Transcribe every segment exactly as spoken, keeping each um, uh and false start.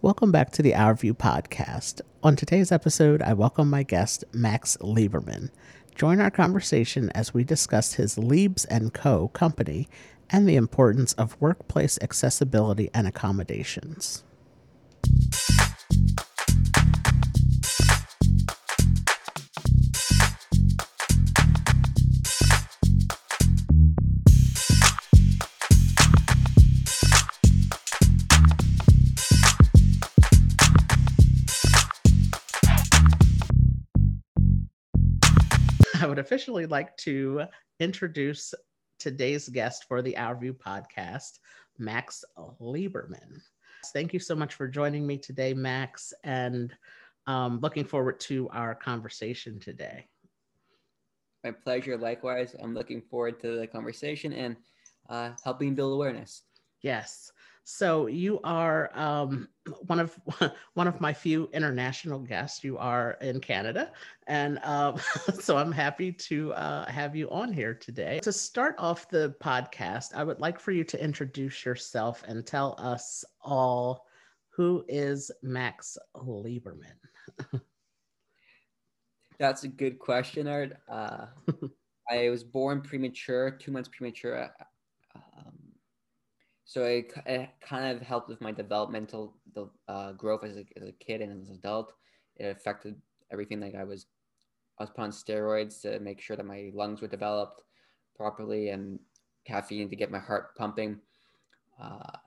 Welcome back to the Our View podcast. On today's episode, I welcome my guest, Max Lieberman. Join our conversation as we discuss his Liebs and Co. company and the importance of workplace accessibility and accommodations. Officially like to introduce today's guest for the Our View podcast, Max Lieberman. Thank you so much for joining me today, Max, and um, looking forward to our conversation today. My pleasure. Likewise, I'm looking forward to the conversation and uh, helping build awareness. Yes. So you are um, one of one of my few international guests. You are in Canada, and um, so I'm happy to uh, have you on here today. To start off the podcast, I would like for you to introduce yourself and tell us all who is Max Lieberman. That's a good question, Art. Uh, I was born premature, two months premature. Um, So it, it kind of helped with my developmental uh, growth as a, as a kid and as an adult. It affected everything. Like I was, I was put on steroids to make sure that my lungs were developed properly, and caffeine to get my heart pumping. Uh,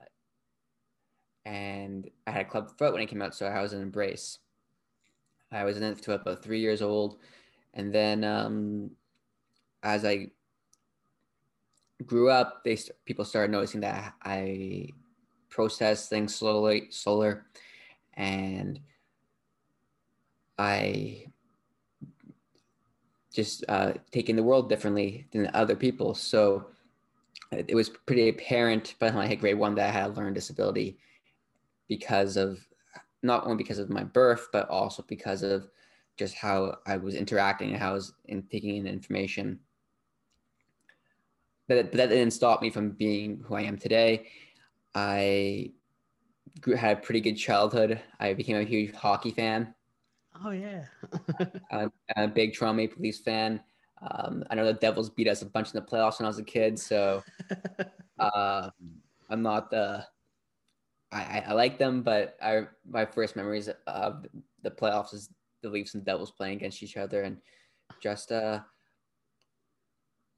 and I had a club foot when I came out, so I was in a brace. I was in it until about three years old, and then um, as I grew up, they people started noticing that I process things slowly, slower, and I just uh, take in the world differently than other people. So it was pretty apparent by the time I hit grade one that I had a learning disability, because of not only because of my birth, but also because of just how I was interacting and how I was in taking in information. But that didn't stop me from being who I am today. I grew, had a pretty good childhood. I became a huge hockey fan. Oh, yeah. I'm, I'm a big Toronto Maple Leafs fan. Um, I know the Devils beat us a bunch in the playoffs when I was a kid. So uh, I'm not the, I, I like them, but I, my first memories of the playoffs is the Leafs and Devils playing against each other, and just, uh,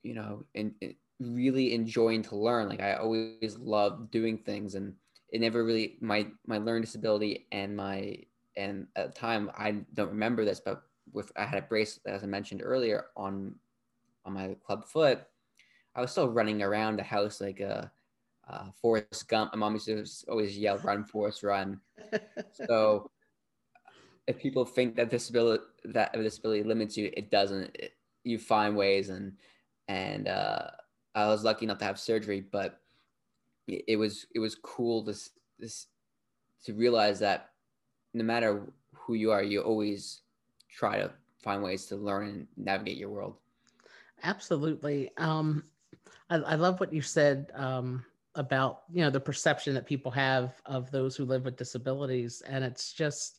you know, in, in really enjoying to learn. Like I always loved doing things, and it never really, my my learning disability and my and at the time I don't remember this, but with I had a brace, as I mentioned earlier, on on my club foot. I was still running around the house like a, a Forrest Gump. My mom used to always yell, "Run, Forrest, run!" So if people think that disability that a disability limits you, it doesn't. It, you find ways, and and uh, I was lucky enough to have surgery, but it was it was cool to this to realize that no matter who you are, you always try to find ways to learn and navigate your world. Absolutely. Um, I, I love what you said um, about, you know, the perception that people have of those who live with disabilities, and it's just,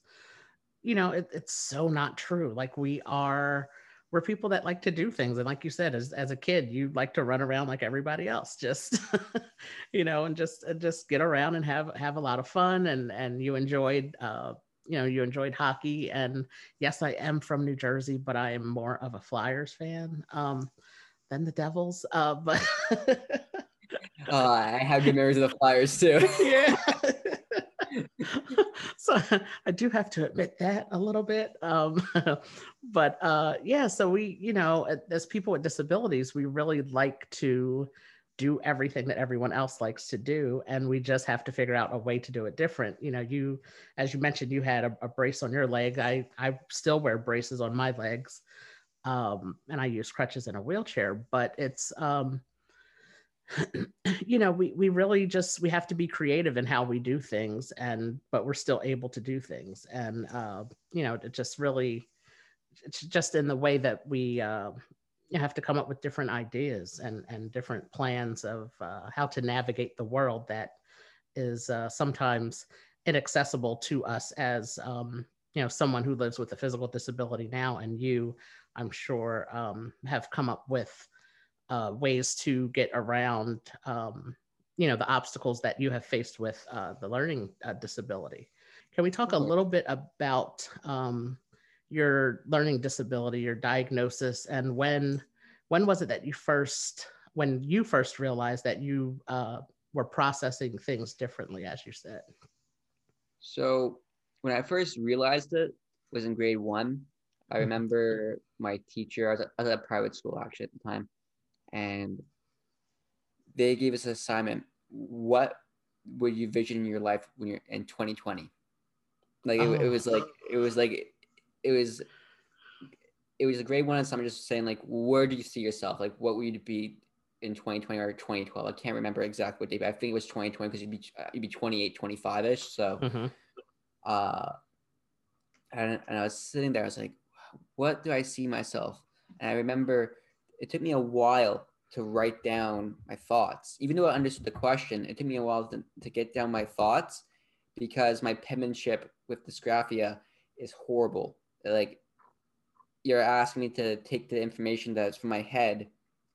you know, it, it's so not true. Like we are. We're people that like to do things. And like you said, as, as a kid, you like to run around like everybody else, just, you know, and just, just get around and have, have a lot of fun. And, and you enjoyed, uh, you know, you enjoyed hockey. And yes, I am from New Jersey, but I am more of a Flyers fan um, than the Devils. Uh, but uh, I have good memories of the Flyers too. Yeah. So I do have to admit that a little bit. Um, but uh, yeah, so we, you know, as people with disabilities, we really like to do everything that everyone else likes to do. And we just have to figure out a way to do it different. You know, you, as you mentioned, you had a, a brace on your leg. I, I still wear braces on my legs, um, and I use crutches in a wheelchair, but it's, um, you know, we, we really just, we have to be creative in how we do things, and, but we're still able to do things. And, uh, you know, it just really, it's just in the way that we uh, have to come up with different ideas and, and different plans of uh, how to navigate the world that is uh, sometimes it accessible to us as, um, you know, someone who lives with a physical disability now. And you, I'm sure, um, have come up with uh, ways to get around, um, you know, the obstacles that you have faced with uh, the learning uh, disability. Can we talk a little bit about um, your learning disability, your diagnosis, and when when was it that you first, when you first realized that you uh, were processing things differently, as you said? So when I first realized it was in grade one. I remember my teacher, I was, at, I was at a private school actually at the time, and they gave us an assignment. What would you vision in your life when you're in twenty twenty? Like, oh. it, it was like, it was like, it was, it was a grade one assignment just saying like, where do you see yourself? Like, what would you be in twenty twenty or twenty twelve? I can't remember exactly what day, but I think it was twenty twenty because you'd be, you'd be twenty-eight, twenty-five-ish. So, mm-hmm. uh, and, and I was sitting there, I was like, what do I see myself? And I remember it took me a while to write down my thoughts. Even though I understood the question, it took me a while to, to get down my thoughts because my penmanship with dysgraphia is horrible. Like, you're asking me to take the information that's from my head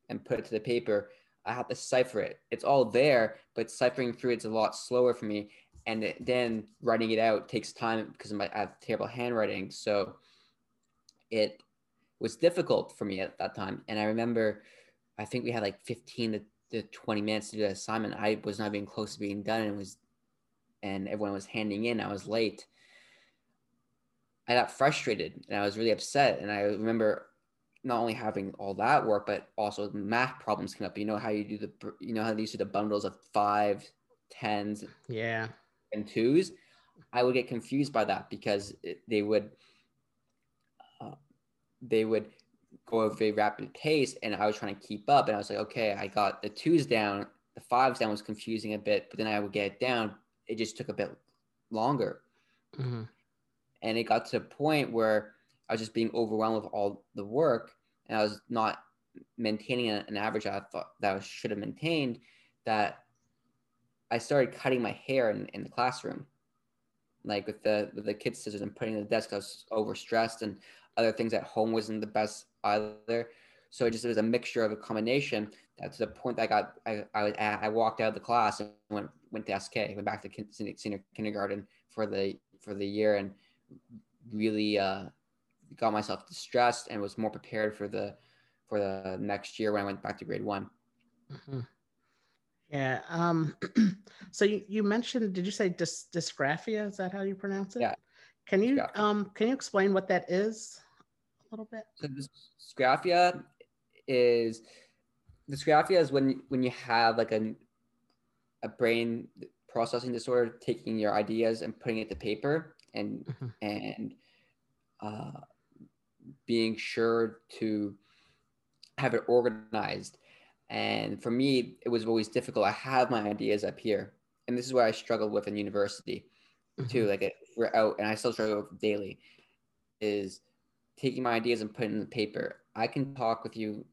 and put it to the paper. I have to cipher it. It's all there, but ciphering through it's a lot slower for me. And it, then writing it out takes time because of my, I have terrible handwriting. So it was difficult for me at that time. And I remember, I think we had like fifteen to twenty minutes to do the assignment. I was not even close to being done, and was, and everyone was handing in, I was late. I got frustrated and I was really upset. And I remember not only having all that work, but also math problems came up. You know how you do the, you know how they used to do the bundles of five, tens, yeah, and twos? I would get confused by that because it, they would, they would go at a very rapid pace and I was trying to keep up, and I was like, okay, I got the twos down, the fives down was confusing a bit, but then I would get it down. It just took a bit longer. Mm-hmm. And it got to a point where I was just being overwhelmed with all the work and I was not maintaining an average I thought that I should have maintained, that I started cutting my hair in, in the classroom, like with the, with the kid scissors and putting it on the desk. I was overstressed, and other things at home wasn't the best either. So it just, it was a mixture of a combination. That's the point that I got, I, I, I walked out of the class and went, went to S K, went back to kin, senior kindergarten for the, for the year, and really uh, got myself distressed and was more prepared for the, for the next year when I went back to grade one. Mm-hmm. Yeah. Um, so you, you mentioned, did you say dys, dysgraphia? Is that how you pronounce it? Yeah. Can you um, can you explain what that is a little bit? So dysgraphia is dysgraphia is when when you have like a a brain processing disorder, taking your ideas and putting it to paper, and mm-hmm. and uh, being sure to have it organized. And for me, it was always difficult. I have my ideas up here, and this is where I struggled with in university too. Like it, we're out, and I still struggle with daily, is taking my ideas and putting it in the paper. I can talk with you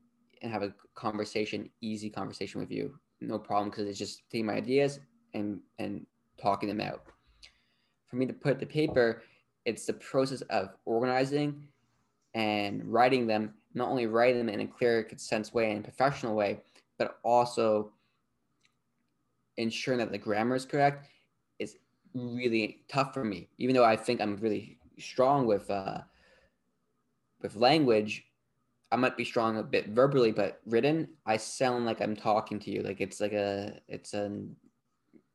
and have a conversation, easy conversation with you, no problem, because it's just taking my ideas and and talking them out. For me to put the paper, it's the process of organizing and writing them, not only writing them in a clear, concise way and professional way, but also ensuring that the grammar is correct. Really tough for me, even though I think I'm really strong with uh with language. I might be strong a bit verbally, but written, I sound like I'm talking to you, like it's like a it's a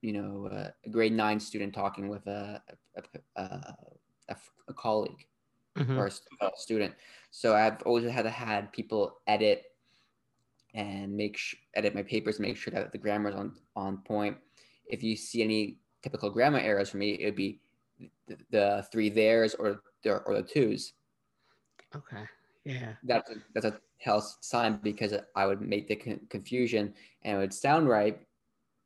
you know a grade nine student talking with a a, a, a, a colleague. Mm-hmm. Or a student. So I've always had to had people edit and make sh- edit my papers, make sure that the grammar is on on point. If you see any typical grammar errors for me, it would be the, the three theirs or the, or the twos. Okay, yeah. That's a, that's a tell sign, because I would make the con- confusion and it would sound right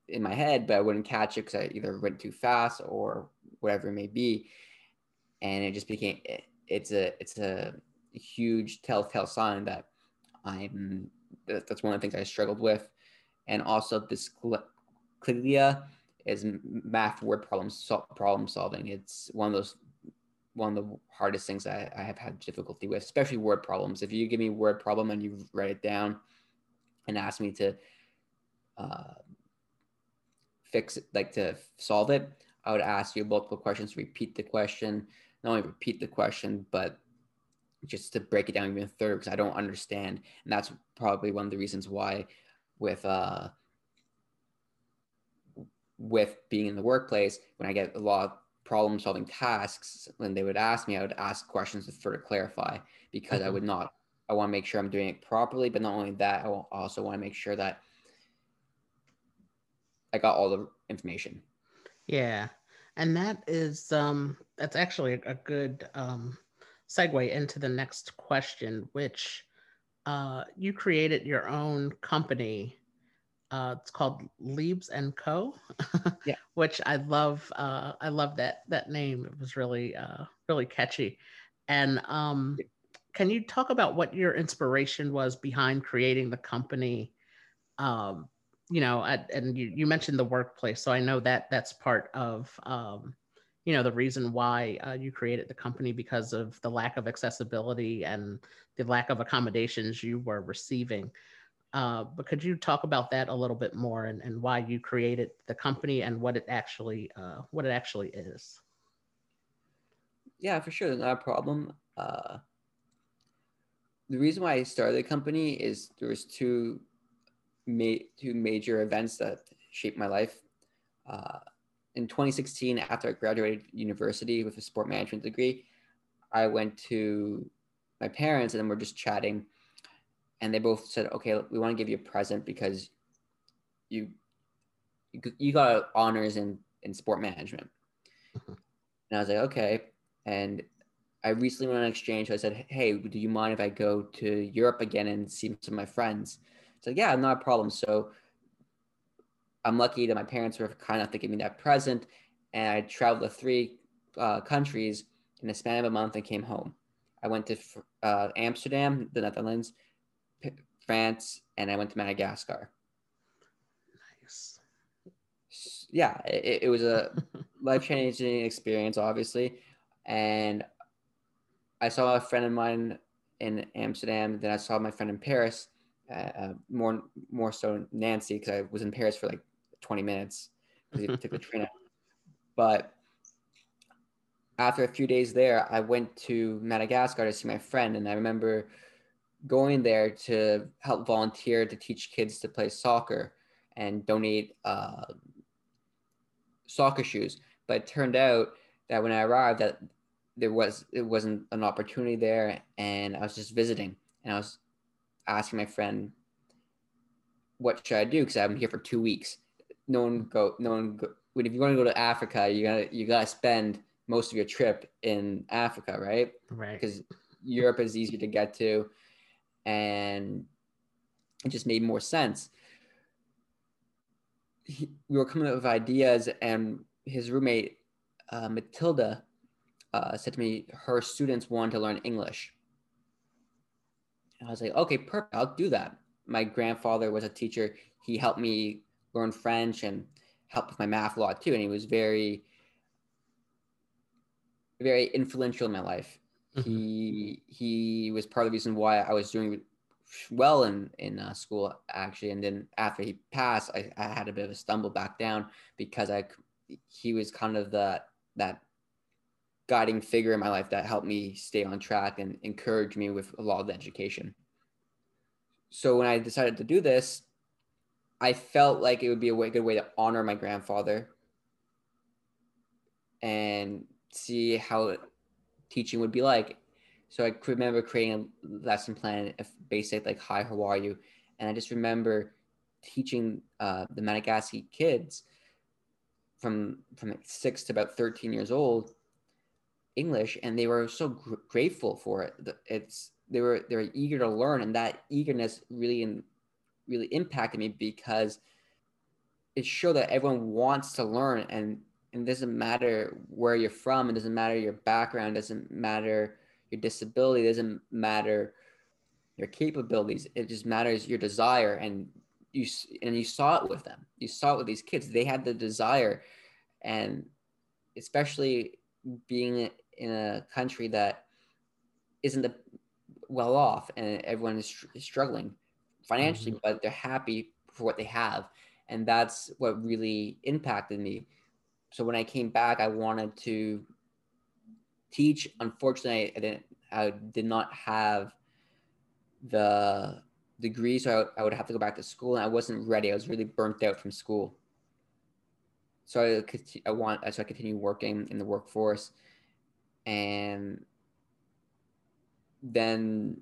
in my head, but I wouldn't catch it because I either went too fast or whatever it may be. And it just became, it, it's a it's a huge telltale sign that I'm, that's one of the things I struggled with. And also dyscalculia is math, word problems, so problem solving. It's one of those, one of the hardest things I, I have had difficulty with, especially word problems. If you give me a word problem and you write it down and ask me to uh, fix it, like to solve it, I would ask you multiple questions, repeat the question, not only repeat the question, but just to break it down even further because I don't understand. And that's probably one of the reasons why with, uh, with being in the workplace, when I get a lot of problem solving tasks, when they would ask me, I would ask questions to further clarify because mm-hmm. I would not, I want to make sure I'm doing it properly, but not only that, I also want to make sure that I got all the information. Yeah. And that is, um, that's actually a good um, segue into the next question, which uh, you created your own company. Uh, it's called Liebs and Co. Yeah. Which I love. Uh, I love that, that name. It was really, uh, really catchy. And um, can you talk about what your inspiration was behind creating the company? Um, you know, and you, you mentioned the workplace, so I know that that's part of, um, you know, the reason why uh, you created the company, because of the lack of accessibility and the lack of accommodations you were receiving. Uh, but could you talk about that a little bit more, and, and why you created the company and what it actually, uh, what it actually is? Yeah, for sure, not a problem. Uh, the reason why I started the company is there was two Made two major events that shaped my life. Uh, in twenty sixteen, after I graduated university with a sport management degree, I went to my parents and we're just chatting, and they both said, "Okay, we want to give you a present because you you got honors in in sport management." Mm-hmm. And I was like, "Okay." And I recently went on an exchange. So I said, "Hey, do you mind if I go to Europe again and see some of my friends?" So yeah, not a problem. So I'm lucky that my parents were kind enough to give me that present, and I traveled to three uh, countries in the span of a month and came home. I went to uh, Amsterdam, the Netherlands, P France, and I went to Madagascar. Nice. Yeah, it, it was a life-changing experience, obviously. And I saw a friend of mine in Amsterdam, then I saw my friend in Paris. Uh, more more so Nancy, because I was in Paris for like twenty minutes because I took the train out. But after a few days there, I went to Madagascar to see my friend, and I remember going there to help volunteer to teach kids to play soccer and donate uh, soccer shoes. But it turned out that when I arrived, that there was it wasn't an opportunity there, and I was just visiting, and I was asking my friend, what should I do? Because I'm here for two weeks. No one go, no one go. If you're going to go to Africa, you gotta, you gotta spend most of your trip in Africa, right? Right. Because Europe is easier to get to, and it just made more sense. He, we were coming up with ideas, and his roommate, uh, Matilda, uh, said to me, her students wanted to learn English. I was like, okay, perfect, I'll do that. My grandfather was a teacher. He helped me learn French and helped with my math a lot too. And he was very, very influential in my life. Mm-hmm. He he was part of the reason why I was doing well in, in uh, school, actually. And then after he passed, I, I had a bit of a stumble back down because I, he was kind of the, that guiding figure in my life that helped me stay on track and encouraged me with a lot of the education. So when I decided to do this, I felt like it would be a way, good way to honor my grandfather and see how teaching would be like. So I remember creating a lesson plan, a basic like, hi, how are you? And I just remember teaching uh, the Madagascar kids from, from like six to about thirteen years old English, and they were so gr grateful for it. It's they were they were eager to learn, and that eagerness really in, really impacted me because it showed that everyone wants to learn, and, and it doesn't matter where you're from, it doesn't matter your background, it doesn't matter your disability, it doesn't matter your capabilities. It just matters your desire and you and you saw it with them. You saw it with these kids. They had the desire, and especially being in a country that isn't the well off and everyone is tr- struggling financially, mm-hmm. but they're happy for what they have. And that's what really impacted me. So when I came back, I wanted to teach. Unfortunately, I didn't, I did not have the degree. So I, I would have to go back to school, and I wasn't ready. I was really burnt out from school. So I, I want, so I continued working in the workforce, and then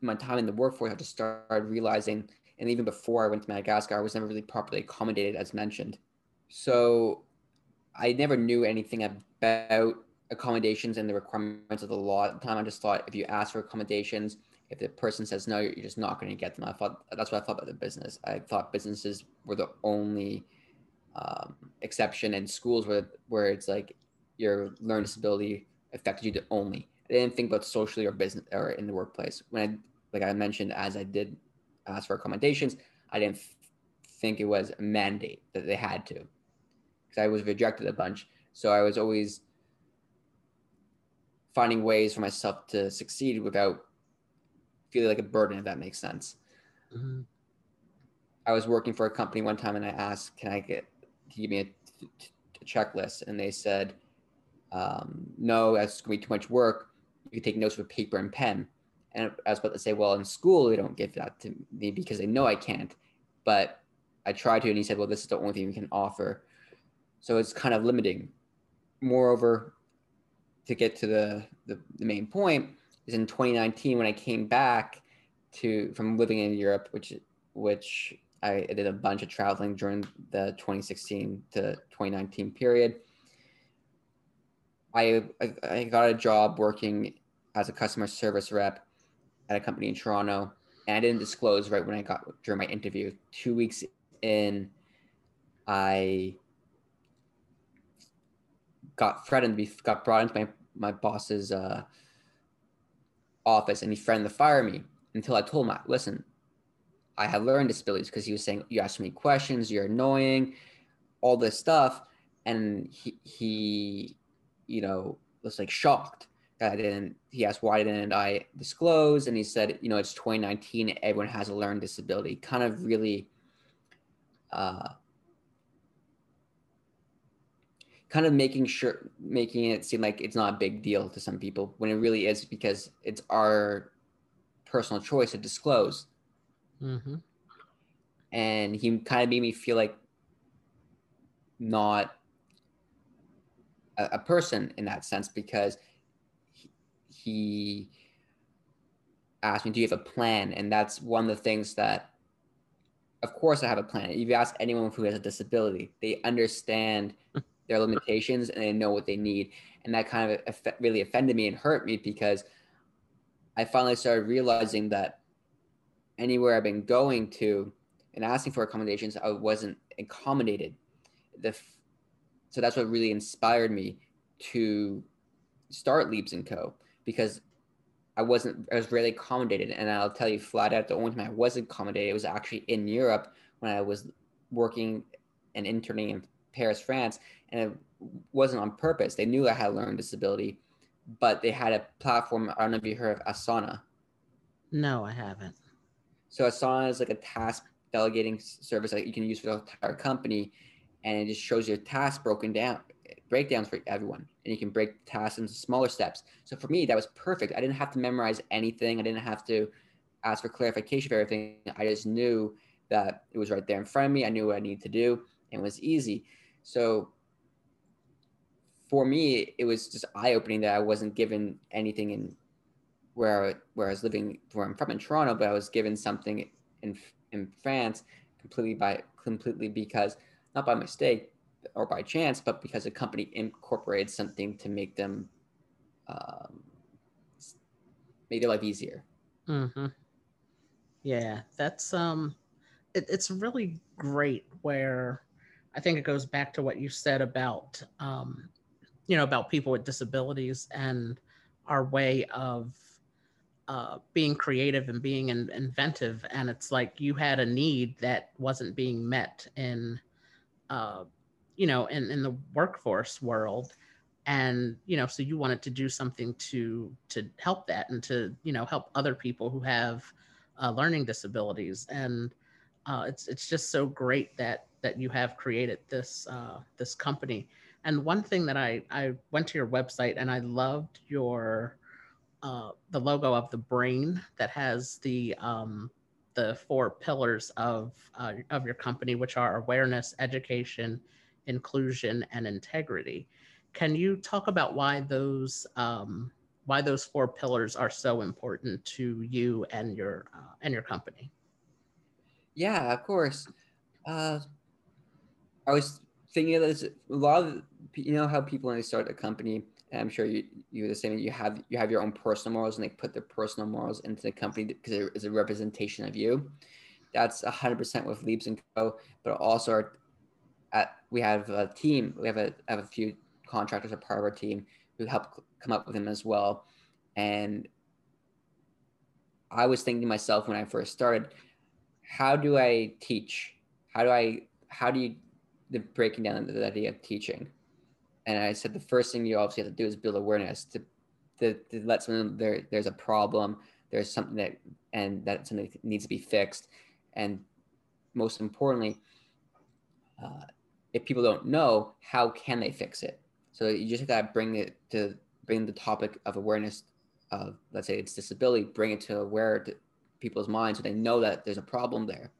my time in the workforce, I just started realizing, and even before I went to Madagascar, I was never really properly accommodated, as mentioned. So I never knew anything about accommodations and the requirements of the law at the time. I just thought if you ask for accommodations, if the person says no, you're just not going to get them. I thought that's what I thought about the business. I thought businesses were the only um, exception, and schools were where it's like your learning disability affected you to only. I didn't think about socially or business or in the workplace. When I, like I mentioned, as I did ask for accommodations, I didn't f- think it was a mandate that they had to, because I was rejected a bunch. So I was always finding ways for myself to succeed without feeling like a burden, if that makes sense. Mm-hmm. I was working for a company one time, and I asked, can I get, can you give me a, t- a checklist? And they said, um, no, that's going to be too much work. You can take notes with paper and pen. And I was about to say, well, in school, they don't give that to me because they know I can't. But I tried to, and he said, well, this is the only thing we can offer. So it's kind of limiting. Moreover, to get to the, the, the main point, is in twenty nineteen, when I came back to from living in Europe, which which I did a bunch of traveling during the twenty sixteen to twenty nineteen period, I, I, I got a job working as a customer service rep at a company in Toronto. And I didn't disclose right when I got during my interview. Two weeks in, I got threatened, be, got brought into my, my boss's uh, office, and he threatened to fire me until I told him, listen, I have learning disabilities, because he was saying, you ask me questions, you're annoying, all this stuff. And he, he you know, was like shocked. I didn't, he asked, why didn't I disclose? And he said, you know, it's twenty nineteen, everyone has a learning disability. Kind of really, uh, kind of making sure, making it seem like it's not a big deal to some people, when it really is, because it's our personal choice to disclose. Mm-hmm. And he kind of made me feel like not a, a person in that sense, because he asked me, do you have a plan? And that's one of the things that, of course I have a plan. If you ask anyone who has a disability, they understand their limitations and they know what they need. And that kind of really offended me and hurt me, because I finally started realizing that anywhere I've been going to and asking for accommodations, I wasn't accommodated. The f- so that's what really inspired me to start Liebs and Co., because I wasn't, I was really accommodated. And I'll tell you flat out, the only time I was accommodated was actually in Europe, when I was working and interning in Paris, France, and it wasn't on purpose. They knew I had a learning disability, but they had a platform. I don't know if you heard of Asana. No, I haven't. So Asana is like a task delegating service that you can use for the entire company. And it just shows your tasks broken down, breakdowns for everyone, and you can break tasks into smaller steps. So for me, that was perfect. I didn't have to memorize anything. I didn't have to ask for clarification for everything. I just knew that it was right there in front of me. I knew what I needed to do, and it was easy. So for me, it was just eye-opening that I wasn't given anything in where, where I was living, where I'm from in Toronto, but I was given something in in France completely by completely because, not by mistake, or by chance, but because a company incorporates something to make them um, make their life easier. Mm-hmm. Yeah, that's um, it, it's really great. Where I think it goes back to what you said about um, you know, about people with disabilities and our way of uh, being creative and being in, inventive. And it's like you had a need that wasn't being met in, uh, you know, in, in the workforce world. And, you know, so you wanted to do something to to help that and to, you know, help other people who have uh, learning disabilities. And uh, it's it's just so great that that you have created this uh, this company. And one thing that I, I went to your website and I loved your uh, the logo of the brain that has the um, the four pillars of uh, of your company, which are awareness, education, inclusion, and integrity. Can you talk about why those um, why those four pillars are so important to you and your uh, and your company? Yeah, of course. Uh, I was thinking of this a lot of, you know, how people when they start a company, and I'm sure you you're the same. You have you have your own personal morals, and they put their personal morals into the company because it's a representation of you. That's one hundred percent with Liebs and Co. But also, our, at, we have a team. We have a have a few contractors are part of our team who helped come up with them as well. And I was thinking to myself when I first started, how do I teach? How do I, how do you, the breaking down the idea of teaching? And I said, the first thing you obviously have to do is build awareness to, to, to let someone know there, there's a problem, there's something that, and that's something that needs to be fixed. And most importantly, uh, if people don't know, how can they fix it? So you just gotta bring it to bring the topic of awareness of, let's say it's disability, bring it to aware to people's minds so they know that there's a problem there.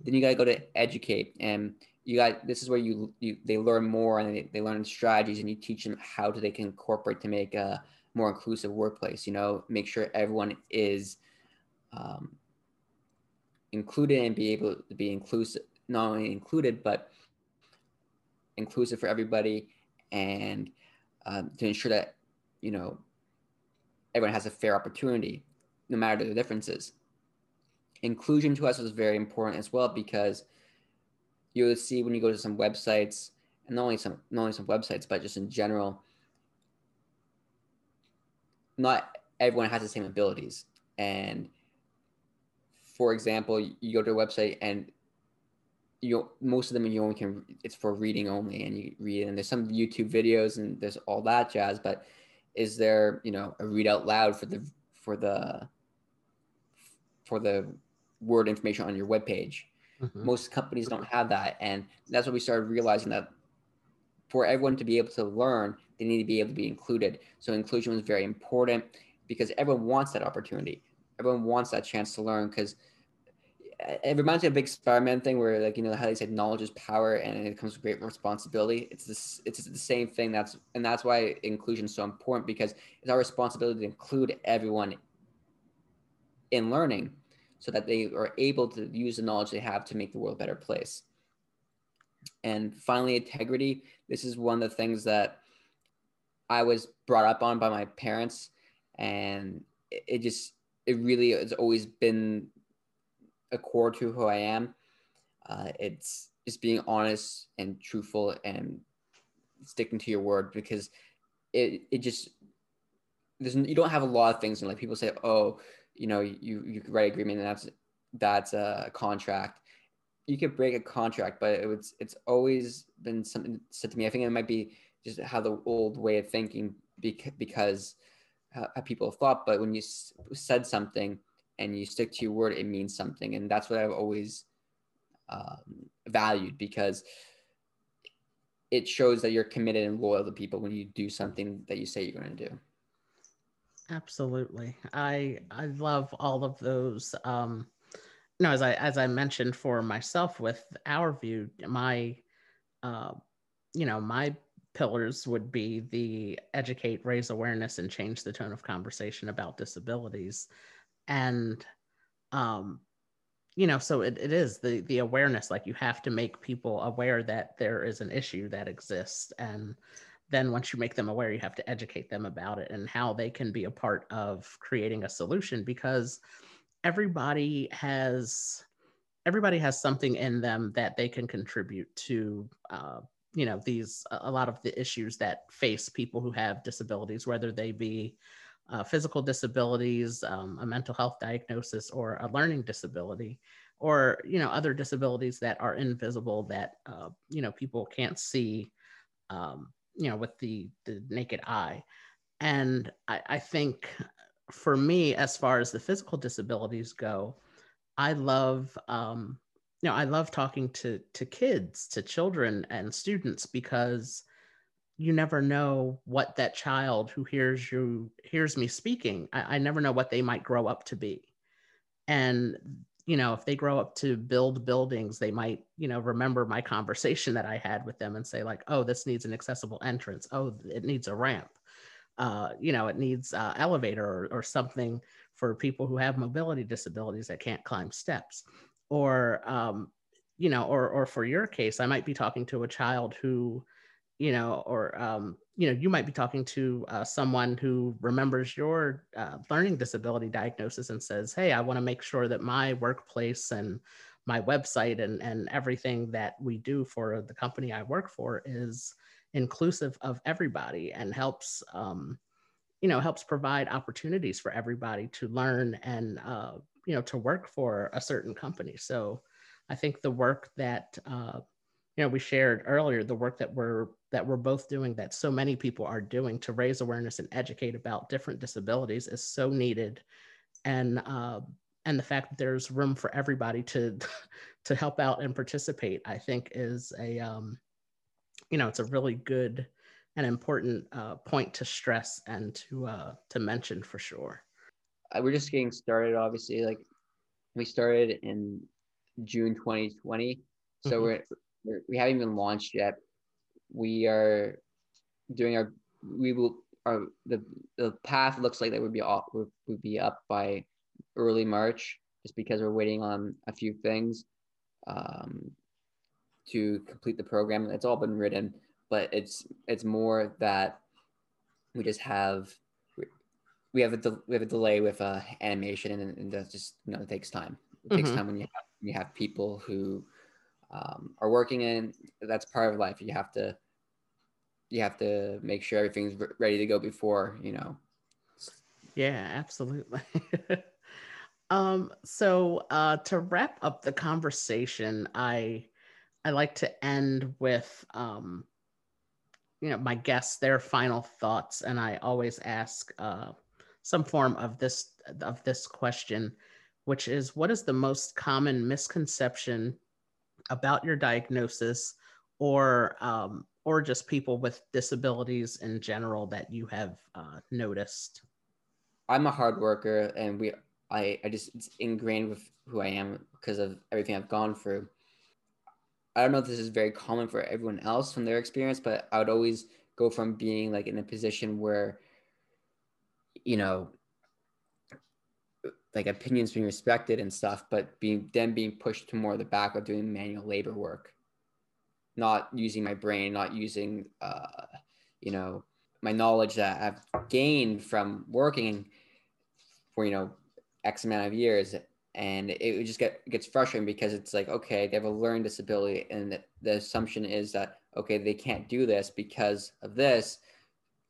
Then you gotta go to educate, and you got this is where you, you they learn more and they, they learn strategies, and you teach them how they can incorporate to make a more inclusive workplace. You know, make sure everyone is um, included and be able to be inclusive, not only included but inclusive for everybody. And um, to ensure that, you know, everyone has a fair opportunity, no matter the differences. Inclusion to us was very important as well, because you'll see when you go to some websites, and not only some, not only some websites, but just in general, not everyone has the same abilities. And for example, you go to a website and you most of them you only can, it's for reading only, and you read, and there's some YouTube videos and there's all that jazz, but is there, you know, a read out loud for the for the for the word information on your webpage? Mm-hmm. Most companies don't have that, and that's what we started realizing, that for everyone to be able to learn, they need to be able to be included. So inclusion was very important, because everyone wants that opportunity, everyone wants that chance to learn, because it reminds me of a big Spider-Man thing where, like, you know, how they said knowledge is power and it comes with great responsibility. It's this, it's the same thing. That's, and that's why inclusion is so important, because it's our responsibility to include everyone in learning so that they are able to use the knowledge they have to make the world a better place. And finally, integrity. This is one of the things that I was brought up on by my parents, and it just, it really has always been a core to who I am. Uh, it's just being honest and truthful and sticking to your word, because it, it just, there's, you don't have a lot of things. And like people say, oh, you know, you, you write an agreement and that's, that's a contract. You could break a contract, but it was, it's always been something said to me. I think it might be just how the old way of thinking, beca- because how people have thought, but when you s- said something, and you stick to your word, it means something. And that's what I've always um, valued, because it shows that you're committed and loyal to people when you do something that you say you're going to do. Absolutely. I I love all of those. Um, you know, as I, as I mentioned for myself with Our View, my, uh, you know, my pillars would be the educate, raise awareness, and change the tone of conversation about disabilities. And, um, you know, so it, it is the, the awareness, like you have to make people aware that there is an issue that exists. And then once you make them aware, you have to educate them about it and how they can be a part of creating a solution, because everybody has, everybody has something in them that they can contribute to, uh, you know, these, a lot of the issues that face people who have disabilities, whether they be uh, physical disabilities, um, a mental health diagnosis, or a learning disability, or, you know, other disabilities that are invisible that, uh, you know, people can't see, um, you know, with the, the naked eye. And I, I think for me, as far as the physical disabilities go, I love, um, you know, I love talking to, to kids, to children and students, because you never know what that child who hears you, hears me speaking, I, I never know what they might grow up to be. And you know, if they grow up to build buildings, they might, you know, remember my conversation that I had with them and say like, oh, this needs an accessible entrance. Oh, it needs a ramp. Uh, you know, it needs uh, elevator or, or something for people who have mobility disabilities that can't climb steps. Or, um, you know, or, or for your case, I might be talking to a child who, you know, or, um, you know, you might be talking to uh, someone who remembers your uh, learning disability diagnosis and says, hey, I want to make sure that my workplace and my website and, and everything that we do for the company I work for is inclusive of everybody and helps, um, you know, helps provide opportunities for everybody to learn and, uh, you know, to work for a certain company. So I think the work that, uh, you know, we shared earlier, the work that we're that we're both doing, that so many people are doing to raise awareness and educate about different disabilities, is so needed. And uh, and the fact that there's room for everybody to to help out and participate, I think is a, um, you know, it's a really good and important uh, point to stress and to uh, to mention for sure. We're just getting started, obviously. Like, we started in June twenty twenty, so mm-hmm. we're we haven't even launched yet. We are doing our, we will, our, the, the path looks like that would be off, would, would be up by early March, just because we're waiting on a few things um, to complete the program. It's all been written, but it's, it's more that we just have, we have a, we have a delay with uh, animation, and, and that's just, you know, it takes time. It mm-hmm. takes time when you have, you have people who, Um, are working in, that's part of life. You have to, you have to make sure everything's re- ready to go before, you know. Yeah, absolutely. um, so uh, to wrap up the conversation, I, I like to end with, um, you know, my guests, their final thoughts. And I always ask uh, some form of this, of this question, which is, what is the most common misconception about your diagnosis, or um, or just people with disabilities in general, that you have uh, noticed? I'm a hard worker, and we I, I just it's ingrained with who I am because of everything I've gone through. I don't know if this is very common for everyone else from their experience, but I would always go from being like in a position where, you know, like opinions being respected and stuff, but being then being pushed to more the back of doing manual labor work, not using my brain, not using, uh, you know, my knowledge that I've gained from working for, you know, X amount of years. And it just get, gets frustrating, because it's like, okay, they have a learning disability, and the, the assumption is that, okay, they can't do this because of this,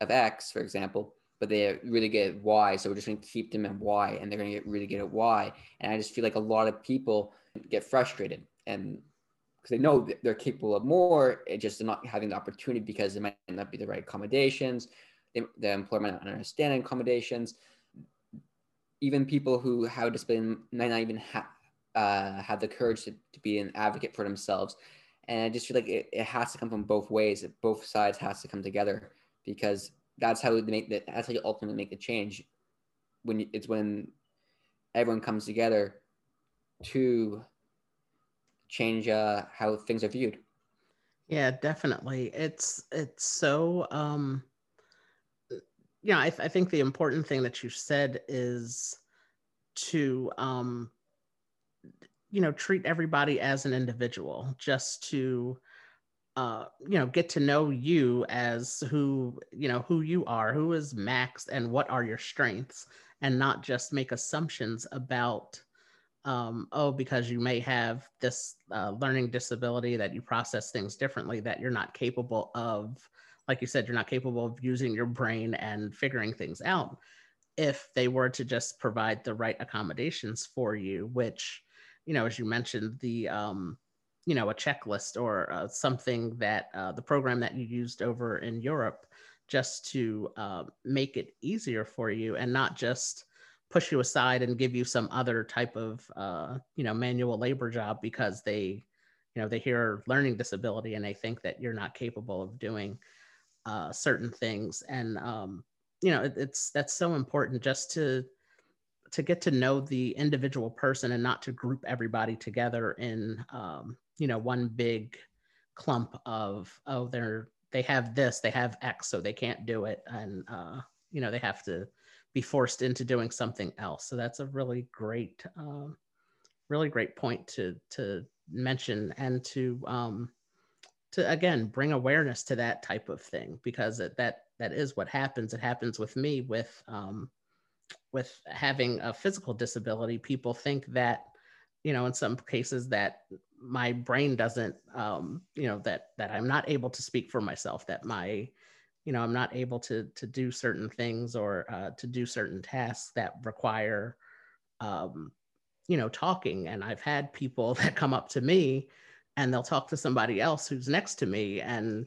of X, for example, but they're really good at Y. So we're just going to keep them at Y, and they're going to get really good at Y. And I just feel like a lot of people get frustrated, and because they know they're capable of more, it just, they're not having the opportunity because it might not be the right accommodations. They, the employer might not understand accommodations. Even people who have disability might not even ha- uh, have the courage to, to be an advocate for themselves. And I just feel like it, it has to come from both ways. Both sides has to come together, because that's how they make the, that's how you ultimately make the change. When you, it's when everyone comes together to change uh, how things are viewed. Yeah, definitely. It's, it's so, um, you know, I, I think the important thing that you said is to, um, you know, treat everybody as an individual, just to, Uh, you know, get to know you as who, you know, who you are, who is Max, and what are your strengths, and not just make assumptions about, um, oh, because you may have this uh, learning disability that you process things differently, that you're not capable of, like you said, you're not capable of using your brain and figuring things out. if they were to just provide the right accommodations for you, which, you know, as you mentioned, the, um, you know, a checklist or uh, something that uh, the program that you used over in Europe, just to uh, make it easier for you and not just push you aside and give you some other type of, uh, you know, manual labor job because they, you know, they hear learning disability and they think that you're not capable of doing uh, certain things. And, um, you know, it, it's, that's so important just to, to get to know the individual person and not to group everybody together in, um, you know, one big clump of, oh, they're, they have this, they have X, so they can't do it. And, uh, you know, they have to be forced into doing something else. So that's a really great, um, really great point to, to mention and to, um, to again, bring awareness to that type of thing, because it, that, that is what happens. It happens with me with, um, with having a physical disability. People think that, you know, in some cases that my brain doesn't, um, you know, that, that I'm not able to speak for myself, that my, you know, I'm not able to, to do certain things or uh, to do certain tasks that require, um, you know, talking. And I've had people that come up to me and they'll talk to somebody else who's next to me. And,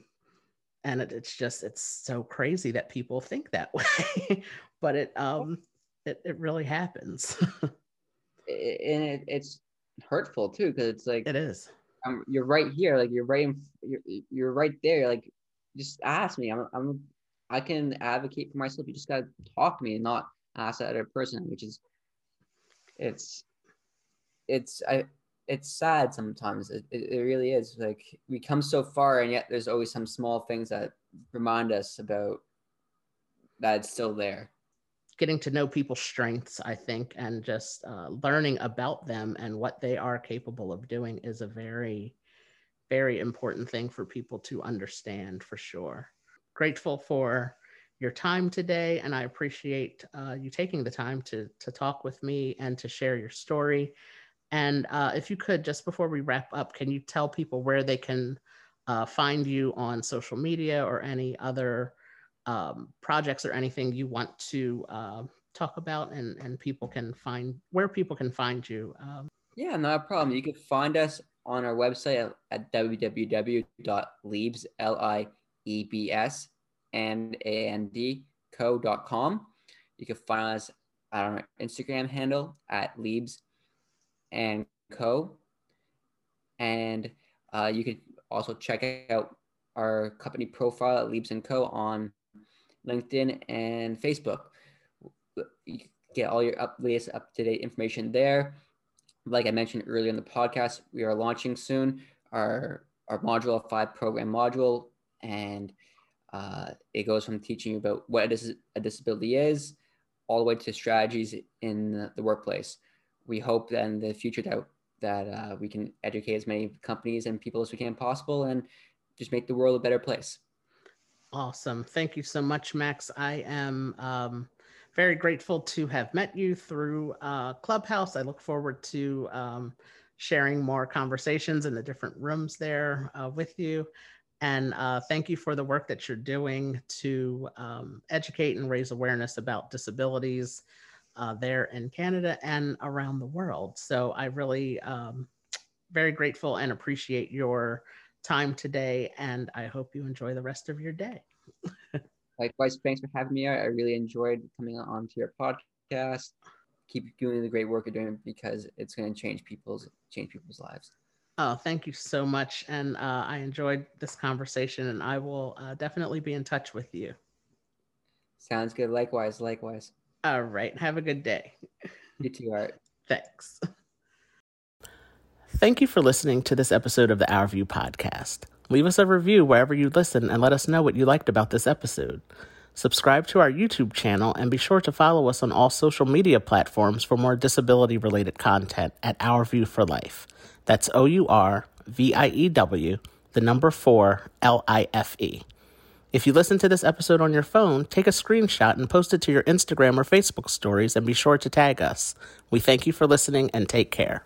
and it, it's just, it's so crazy that people think that way, but it, um, It, it really happens. And it, it's hurtful too, because it's like, it is. Um, you're right here, like you're right, in, you're, you're right there. Like, just ask me. I'm, I'm, I can advocate for myself. You just gotta talk to me and not ask that other person. Which is, it's, it's, I, it's sad sometimes. It, it, it really is. Like, we come so far, and yet there's always some small things that remind us about that it's still there. Getting to know people's strengths, I think, and just uh, learning about them and what they are capable of doing is a very, very important thing for people to understand, for sure. Grateful for your time today, and I appreciate uh, you taking the time to, to talk with me and to share your story. And uh, if you could, just before we wrap up, can you tell people where they can uh, find you on social media or any other Um, projects or anything you want to uh, talk about, and, and people can find, where people can find you? Um. Yeah, not a problem. You can find us on our website at w w w dot liebs, L I E B S, M A N D, co dot com. You can find us at our Instagram handle at Liebs and Co. And uh, you can also check out our company profile at Liebs and Co. on LinkedIn and Facebook. You get all your up, latest up-to-date information there. Like I mentioned earlier in the podcast, we are launching soon our, our module five program module, and uh, it goes from teaching you about what a disability is all the way to strategies in the workplace. We hope that in the future that, that uh, we can educate as many companies and people as we can possible and just make the world a better place. Awesome. Thank you so much, Max. I am um, very grateful to have met you through uh, Clubhouse. I look forward to um, sharing more conversations in the different rooms there uh, with you. And uh, thank you for the work that you're doing to um, educate and raise awareness about disabilities uh, there in Canada and around the world. So I really um, very grateful and appreciate your time today, and I hope you enjoy the rest of your day. Likewise, thanks for having me out. I really enjoyed coming on to your podcast. Keep doing the great work you're doing, because it's going to change people's change people's lives. Oh, thank you so much, and uh, I enjoyed this conversation, and I will uh, definitely be in touch with you. Sounds good. Likewise, likewise. All right. Have a good day. You too, Art. Thanks. Thank you for listening to this episode of the Our View podcast. Leave us a review wherever you listen and let us know what you liked about this episode. Subscribe to our YouTube channel and be sure to follow us on all social media platforms for more disability-related content at Our View for Life. That's O U R V I E W, the number four, L I F E. If you listen to this episode on your phone, take a screenshot and post it to your Instagram or Facebook stories and be sure to tag us. We thank you for listening and take care.